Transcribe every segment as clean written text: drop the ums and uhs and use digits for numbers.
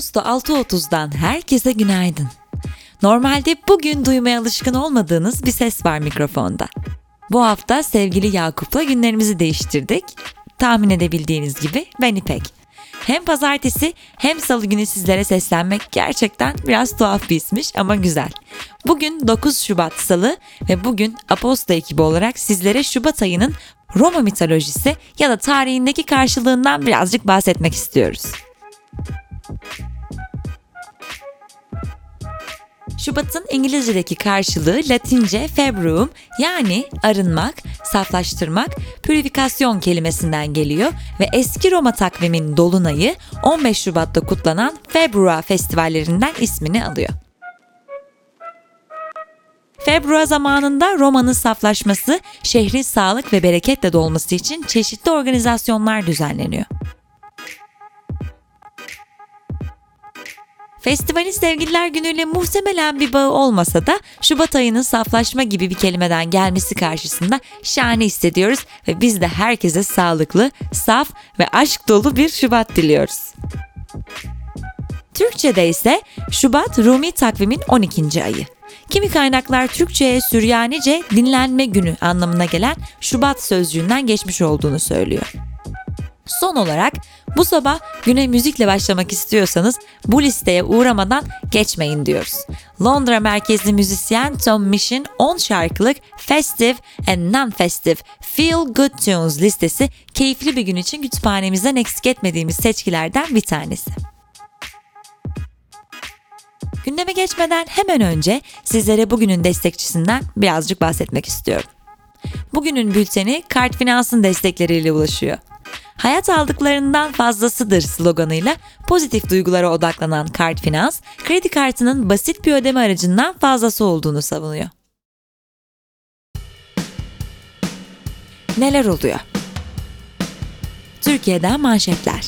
Aposto 6.30'dan herkese günaydın. Normalde bugün duymaya alışkın olmadığınız bir ses var mikrofonda. Bu hafta sevgili Yakup'la günlerimizi değiştirdik. Tahmin edebildiğiniz gibi ben İpek. Hem pazartesi hem salı günü sizlere seslenmek gerçekten biraz tuhaf bir ismiş ama güzel. Bugün 9 Şubat salı ve bugün Aposto ekibi olarak sizlere Şubat ayının Roma mitolojisi ya da tarihindeki karşılığından birazcık bahsetmek istiyoruz. Şubat'ın İngilizce'deki karşılığı Latince februum, yani arınmak, saflaştırmak, purifikasyon kelimesinden geliyor ve eski Roma takvimin dolunayı 15 Şubat'ta kutlanan Februa festivallerinden ismini alıyor. Februa zamanında Roma'nın saflaşması, şehrin sağlık ve bereketle dolması için çeşitli organizasyonlar düzenleniyor. Festivalin Sevgililer Günü'yle muhtemelen bir bağı olmasa da Şubat ayının saflaşma gibi bir kelimeden gelmesi karşısında şahane hissediyoruz ve biz de herkese sağlıklı, saf ve aşk dolu bir Şubat diliyoruz. Türkçe'de ise Şubat Rumi takvimin 12. ayı. Kimi kaynaklar Türkçe'ye Süryanice dinlenme günü anlamına gelen Şubat sözcüğünden geçmiş olduğunu söylüyor. Son olarak bu sabah güne müzikle başlamak istiyorsanız bu listeye uğramadan geçmeyin diyoruz. Londra merkezli müzisyen Tom Mish'in 10 şarkılık Festive and Non-Festive Feel Good Tunes listesi keyifli bir gün için kütüphanemizden eksik etmediğimiz seçkilerden bir tanesi. Gündeme geçmeden hemen önce sizlere bugünün destekçisinden birazcık bahsetmek istiyorum. Bugünün bülteni Kart Finans'ın destekleriyle ulaşıyor. Hayat aldıklarından fazlasıdır sloganıyla pozitif duygulara odaklanan Kart Finans, kredi kartının basit bir ödeme aracından fazlası olduğunu savunuyor. Neler oluyor? Türkiye'den manşetler.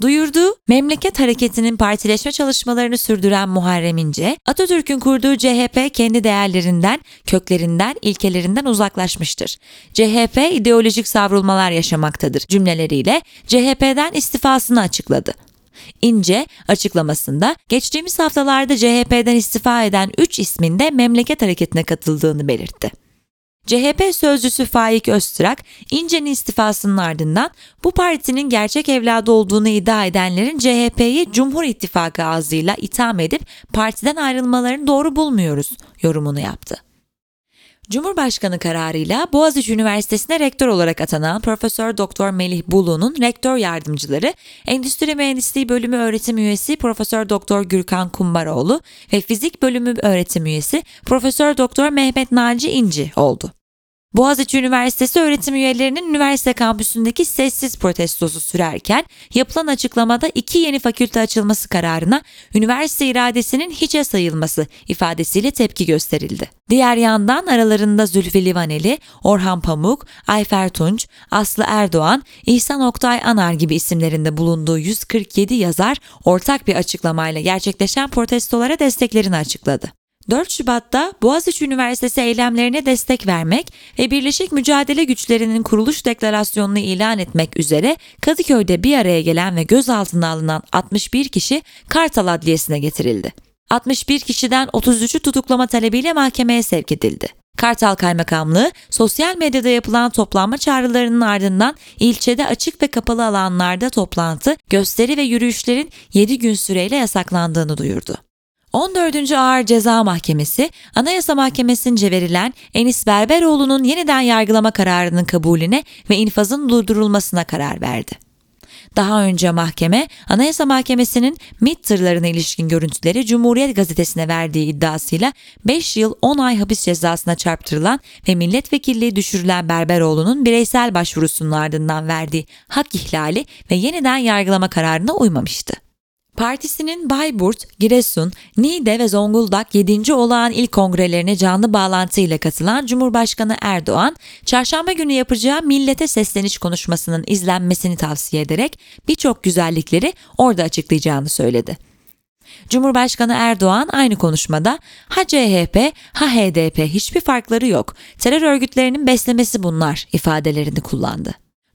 Duyurduğu Memleket hareketinin partileşme çalışmalarını sürdüren Muharrem İnce, Atatürk'ün kurduğu CHP kendi değerlerinden, köklerinden, ilkelerinden uzaklaşmıştır. CHP ideolojik savrulmalar yaşamaktadır cümleleriyle CHP'den istifasını açıkladı. İnce açıklamasında geçtiğimiz haftalarda CHP'den istifa eden 3 ismin de Memleket hareketine katıldığını belirtti. CHP sözcüsü Faik Öztürk, İnce'nin istifasının ardından bu partinin gerçek evladı olduğunu iddia edenlerin CHP'yi Cumhur İttifakı ağzıyla itham edip partiden ayrılmalarını doğru bulmuyoruz yorumunu yaptı. Cumhurbaşkanı kararıyla Boğaziçi Üniversitesi'ne rektör olarak atanan Profesör Doktor Melih Bulu'nun rektör yardımcıları, Endüstri Mühendisliği Bölümü öğretim üyesi Profesör Doktor Gürkan Kumbaroğlu ve Fizik Bölümü öğretim üyesi Profesör Doktor Mehmet Naci İnci oldu. Boğaziçi Üniversitesi öğretim üyelerinin üniversite kampüsündeki sessiz protestosu sürerken yapılan açıklamada 2 yeni fakülte açılması kararına üniversite iradesinin hiçe sayılması ifadesiyle tepki gösterildi. Diğer yandan aralarında Zülfü Livaneli, Orhan Pamuk, Ayfer Tunç, Aslı Erdoğan, İhsan Oktay Anar gibi isimlerinde bulunduğu 147 yazar ortak bir açıklamayla gerçekleşen protestolara desteklerini açıkladı. 4 Şubat'ta Boğaziçi Üniversitesi eylemlerine destek vermek ve Birleşik Mücadele Güçleri'nin kuruluş deklarasyonunu ilan etmek üzere Kadıköy'de bir araya gelen ve gözaltına alınan 61 kişi Kartal Adliyesi'ne getirildi. 61 kişiden 33'ü tutuklama talebiyle mahkemeye sevk edildi. Kartal Kaymakamlığı, sosyal medyada yapılan toplanma çağrılarının ardından ilçede açık ve kapalı alanlarda toplantı, gösteri ve yürüyüşlerin 7 gün süreyle yasaklandığını duyurdu. 14. Ağır Ceza Mahkemesi, Anayasa Mahkemesi'nce verilen Enis Berberoğlu'nun yeniden yargılama kararının kabulüne ve infazın durdurulmasına karar verdi. Daha önce mahkeme, Anayasa Mahkemesi'nin MİT tırlarına ilişkin görüntüleri Cumhuriyet Gazetesi'ne verdiği iddiasıyla 5 yıl 10 ay hapis cezasına çarptırılan ve milletvekilliği düşürülen Berberoğlu'nun bireysel başvurusunun ardından verdiği hak ihlali ve yeniden yargılama kararına uymamıştı. Partisinin Bayburt, Giresun, Niğde ve Zonguldak 7. Olağan İl Kongrelerine canlı bağlantıyla katılan Cumhurbaşkanı Erdoğan, çarşamba günü yapacağı millete sesleniş konuşmasının izlenmesini tavsiye ederek birçok güzellikleri orada açıklayacağını söyledi. Cumhurbaşkanı Erdoğan aynı konuşmada "Ha CHP, ha HDP hiçbir farkları yok, terör örgütlerinin beslemesi bunlar" ifadelerini kullandı.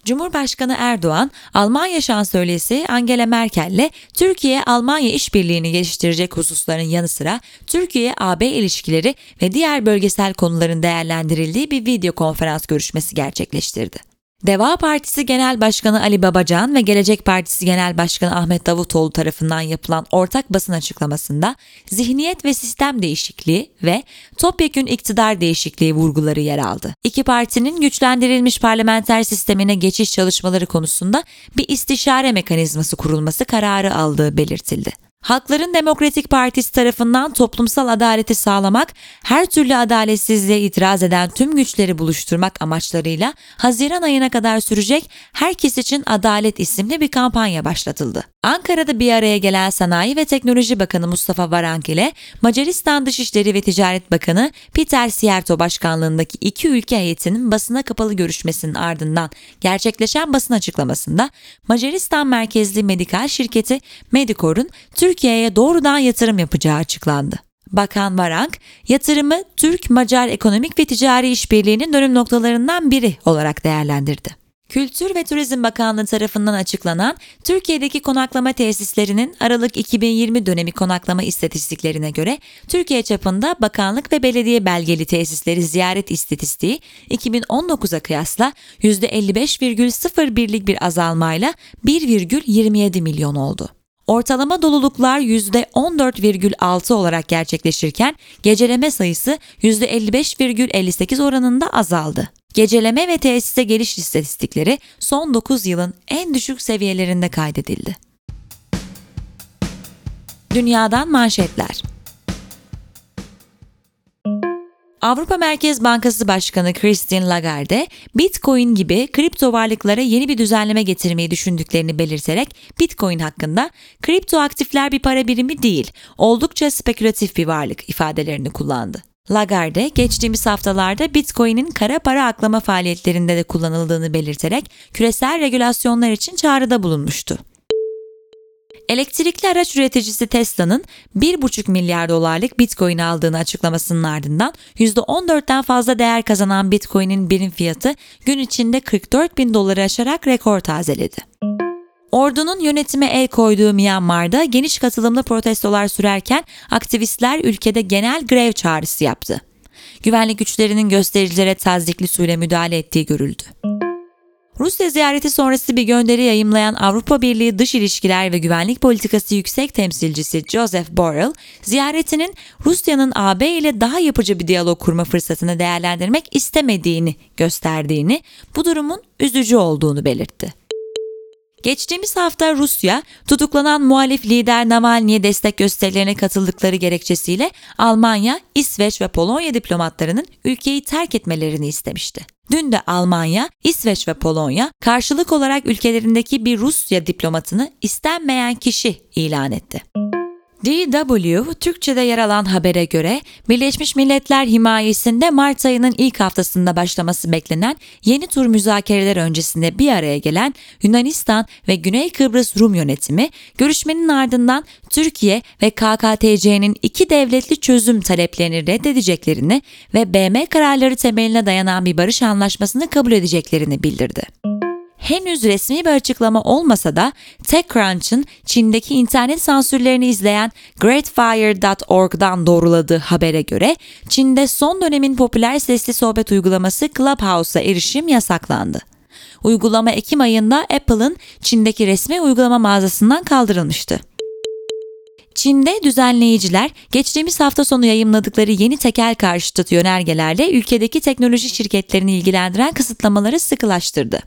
Cumhurbaşkanı Erdoğan, Almanya Şansölyesi Angela Merkel'le Türkiye-Almanya işbirliğini geliştirecek hususların yanı sıra Türkiye-AB ilişkileri ve diğer bölgesel konuların değerlendirildiği bir video konferans görüşmesi gerçekleştirdi. Deva Partisi Genel Başkanı Ali Babacan ve Gelecek Partisi Genel Başkanı Ahmet Davutoğlu tarafından yapılan ortak basın açıklamasında zihniyet ve sistem değişikliği ve topyekün iktidar değişikliği vurguları yer aldı. İki partinin güçlendirilmiş parlamenter sistemine geçiş çalışmaları konusunda bir istişare mekanizması kurulması kararı aldığı belirtildi. Halkların Demokratik Partisi tarafından toplumsal adaleti sağlamak, her türlü adaletsizliğe itiraz eden tüm güçleri buluşturmak amaçlarıyla Haziran ayına kadar sürecek Herkes için Adalet isimli bir kampanya başlatıldı. Ankara'da bir araya gelen Sanayi ve Teknoloji Bakanı Mustafa Varank ile Macaristan Dışişleri ve Ticaret Bakanı Péter Szijjártó başkanlığındaki iki ülke heyetinin basına kapalı görüşmesinin ardından gerçekleşen basın açıklamasında Macaristan merkezli medikal şirketi Medicor'un Türkiye'ye doğrudan yatırım yapacağı açıklandı. Bakan Varank, yatırımı Türk-Macar ekonomik ve ticari işbirliğinin dönüm noktalarından biri olarak değerlendirdi. Kültür ve Turizm Bakanlığı tarafından açıklanan Türkiye'deki konaklama tesislerinin Aralık 2020 dönemi konaklama istatistiklerine göre Türkiye çapında bakanlık ve belediye belgeli tesisleri ziyaret istatistiği 2019'a kıyasla %55,01'lik bir azalmayla 1,27 milyon oldu. Ortalama doluluklar %14,6 olarak gerçekleşirken geceleme sayısı %55,58 oranında azaldı. Geceleme ve tesise geliş istatistikleri son 9 yılın en düşük seviyelerinde kaydedildi. Dünyadan manşetler. Avrupa Merkez Bankası Başkanı Christine Lagarde, Bitcoin gibi kripto varlıklara yeni bir düzenleme getirmeyi düşündüklerini belirterek Bitcoin hakkında "kripto aktifler bir para birimi değil, oldukça spekülatif bir varlık" ifadelerini kullandı. Lagarde, geçtiğimiz haftalarda Bitcoin'in kara para aklama faaliyetlerinde de kullanıldığını belirterek küresel regülasyonlar için çağrıda bulunmuştu. Elektrikli araç üreticisi Tesla'nın 1,5 milyar dolarlık Bitcoin aldığını açıklamasının ardından %14'ten fazla değer kazanan Bitcoin'in birim fiyatı gün içinde 44 bin doları aşarak rekor tazeledi. Ordunun yönetime el koyduğu Myanmar'da geniş katılımlı protestolar sürerken aktivistler ülkede genel grev çağrısı yaptı. Güvenlik güçlerinin göstericilere tazyikli suyla müdahale ettiği görüldü. Rusya ziyareti sonrası bir gönderi yayımlayan Avrupa Birliği Dış İlişkiler ve Güvenlik Politikası Yüksek Temsilcisi Joseph Borrell, ziyaretinin Rusya'nın AB ile daha yapıcı bir diyalog kurma fırsatını değerlendirmek istemediğini gösterdiğini, bu durumun üzücü olduğunu belirtti. Geçtiğimiz hafta Rusya, tutuklanan muhalif lider Navalny'ye destek gösterilerine katıldıkları gerekçesiyle Almanya, İsveç ve Polonya diplomatlarının ülkeyi terk etmelerini istemişti. Dün de Almanya, İsveç ve Polonya karşılık olarak ülkelerindeki bir Rusya diplomatını istenmeyen kişi ilan etti. DW, Türkçe'de yer alan habere göre Birleşmiş Milletler himayesinde Mart ayının ilk haftasında başlaması beklenen yeni tur müzakereler öncesinde bir araya gelen Yunanistan ve Güney Kıbrıs Rum yönetimi, görüşmenin ardından Türkiye ve KKTC'nin iki devletli çözüm taleplerini reddedeceklerini ve BM kararları temeline dayanan bir barış anlaşmasını kabul edeceklerini bildirdi. Henüz resmi bir açıklama olmasa da TechCrunch'ın Çin'deki internet sansürlerini izleyen GreatFire.org'dan doğruladığı habere göre Çin'de son dönemin popüler sesli sohbet uygulaması Clubhouse'a erişim yasaklandı. Uygulama Ekim ayında Apple'ın Çin'deki resmi uygulama mağazasından kaldırılmıştı. Çin'de düzenleyiciler geçtiğimiz hafta sonu yayımladıkları yeni tekel karşıtı yönergelerle ülkedeki teknoloji şirketlerini ilgilendiren kısıtlamaları sıkılaştırdı.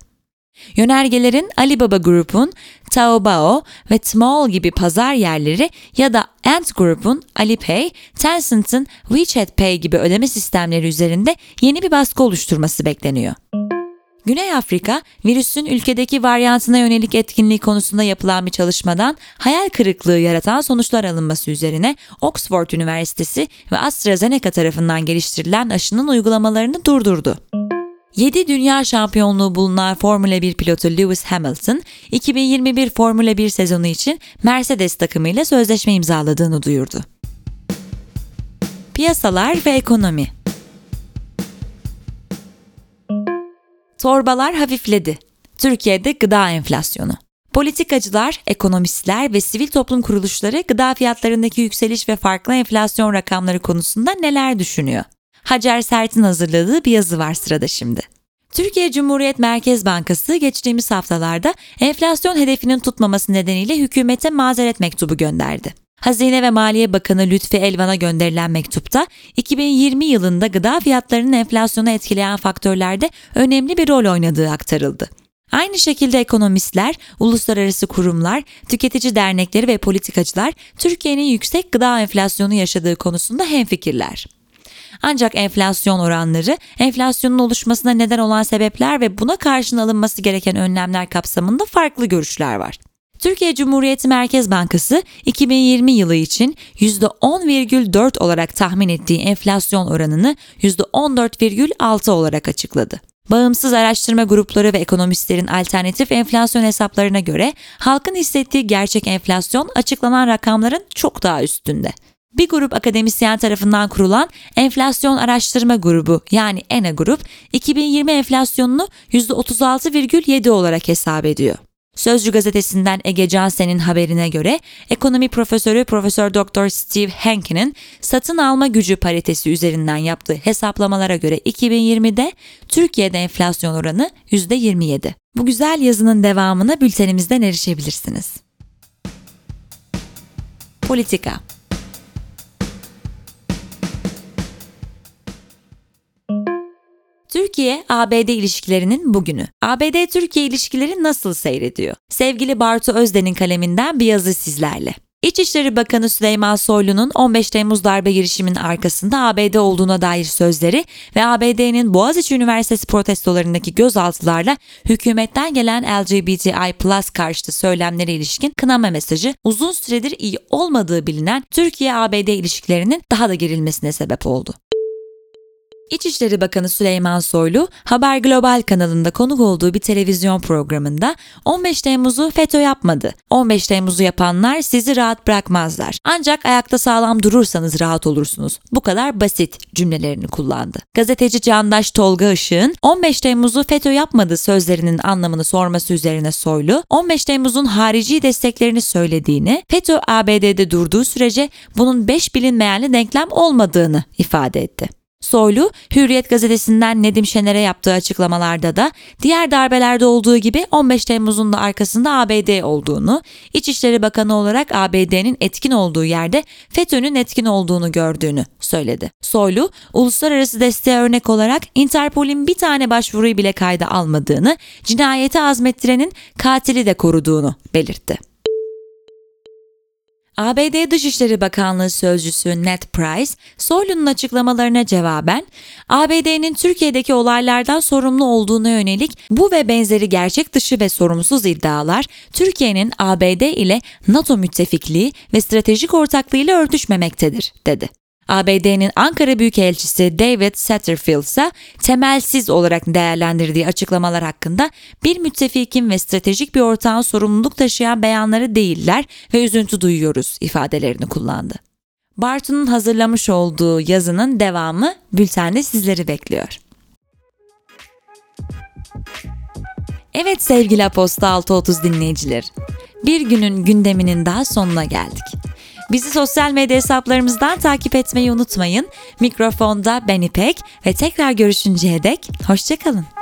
Yönergelerin Alibaba Group'un Taobao ve Tmall gibi pazar yerleri ya da Ant Group'un Alipay, Tencent'ın WeChat Pay gibi ödeme sistemleri üzerinde yeni bir baskı oluşturması bekleniyor. Güney Afrika, virüsün ülkedeki varyantına yönelik etkinliği konusunda yapılan bir çalışmadan hayal kırıklığı yaratan sonuçlar alınması üzerine Oxford Üniversitesi ve AstraZeneca tarafından geliştirilen aşının uygulamalarını durdurdu. 7 dünya şampiyonluğu bulunan Formula 1 pilotu Lewis Hamilton, 2021 Formula 1 sezonu için Mercedes takımıyla sözleşme imzaladığını duyurdu. Piyasalar ve ekonomi. Torbalar hafifledi. Türkiye'de gıda enflasyonu. Politikacılar, ekonomistler ve sivil toplum kuruluşları gıda fiyatlarındaki yükseliş ve farklı enflasyon rakamları konusunda neler düşünüyor? Hacer Sert'in hazırladığı bir yazı var sırada şimdi. Türkiye Cumhuriyet Merkez Bankası geçtiğimiz haftalarda enflasyon hedefinin tutmaması nedeniyle hükümete mazeret mektubu gönderdi. Hazine ve Maliye Bakanı Lütfi Elvan'a gönderilen mektupta 2020 yılında gıda fiyatlarının enflasyonu etkileyen faktörlerde önemli bir rol oynadığı aktarıldı. Aynı şekilde ekonomistler, uluslararası kurumlar, tüketici dernekleri ve politikacılar Türkiye'nin yüksek gıda enflasyonu yaşadığı konusunda hemfikirler. Ancak enflasyon oranları, enflasyonun oluşmasına neden olan sebepler ve buna karşın alınması gereken önlemler kapsamında farklı görüşler var. Türkiye Cumhuriyeti Merkez Bankası 2020 yılı için %10,4 olarak tahmin ettiği enflasyon oranını %14,6 olarak açıkladı. Bağımsız araştırma grupları ve ekonomistlerin alternatif enflasyon hesaplarına göre halkın hissettiği gerçek enflasyon açıklanan rakamların çok daha üstünde. Bir grup akademisyen tarafından kurulan Enflasyon Araştırma Grubu yani ENA Grup 2020 enflasyonunu %36,7 olarak hesap ediyor. Sözcü gazetesinden Ege Cansen'in haberine göre ekonomi profesörü Profesör Doktor Steve Hanke'nin satın alma gücü paritesi üzerinden yaptığı hesaplamalara göre 2020'de Türkiye'de enflasyon oranı %27. Bu güzel yazının devamına bültenimizden erişebilirsiniz. Politika. Türkiye-ABD ilişkilerinin bugünü. ABD-Türkiye ilişkileri nasıl seyrediyor? Sevgili Bartu Özden'in kaleminden bir yazı sizlerle. İçişleri Bakanı Süleyman Soylu'nun 15 Temmuz darbe girişiminin arkasında ABD olduğuna dair sözleri ve ABD'nin Boğaziçi Üniversitesi protestolarındaki gözaltılarla hükümetten gelen LGBTI+ karşıtı söylemlere ilişkin kınama mesajı uzun süredir iyi olmadığı bilinen Türkiye-ABD ilişkilerinin daha da gerilmesine sebep oldu. İçişleri Bakanı Süleyman Soylu, Haber Global kanalında konuk olduğu bir televizyon programında 15 Temmuz'u FETÖ yapmadı. 15 Temmuz'u yapanlar sizi rahat bırakmazlar. Ancak ayakta sağlam durursanız rahat olursunuz. Bu kadar basit cümlelerini kullandı. Gazeteci Candaş Tolga Işık'ın 15 Temmuz'u FETÖ yapmadı sözlerinin anlamını sorması üzerine Soylu, 15 Temmuz'un harici desteklerini söylediğini, FETÖ ABD'de durduğu sürece bunun 5 bilinmeyenli denklem olmadığını ifade etti. Soylu, Hürriyet gazetesinden Nedim Şener'e yaptığı açıklamalarda da diğer darbelerde olduğu gibi 15 Temmuz'un da arkasında ABD olduğunu, İçişleri Bakanı olarak ABD'nin etkin olduğu yerde FETÖ'nün etkin olduğunu gördüğünü söyledi. Soylu, uluslararası desteğe örnek olarak Interpol'in bir tane başvuruyu bile kayda almadığını, cinayeti azmettirenin katili de koruduğunu belirtti. ABD Dışişleri Bakanlığı Sözcüsü Ned Price, Soylu'nun açıklamalarına cevaben, ABD'nin Türkiye'deki olaylardan sorumlu olduğuna yönelik bu ve benzeri gerçek dışı ve sorumsuz iddialar, Türkiye'nin ABD ile NATO müttefikliği ve stratejik ortaklığıyla örtüşmemektedir, dedi. ABD'nin Ankara Büyükelçisi David Satterfield ise temelsiz olarak değerlendirdiği açıklamalar hakkında bir müttefikin ve stratejik bir ortağın sorumluluk taşıyan beyanları değiller ve üzüntü duyuyoruz ifadelerini kullandı. Bartu'nun hazırlamış olduğu yazının devamı bültende sizleri bekliyor. Evet sevgili Aposto 6.30 dinleyiciler, bir günün gündeminin daha sonuna geldik. Bizi sosyal medya hesaplarımızdan takip etmeyi unutmayın. Mikrofonda ben İpek ve tekrar görüşünceye dek hoşça kalın.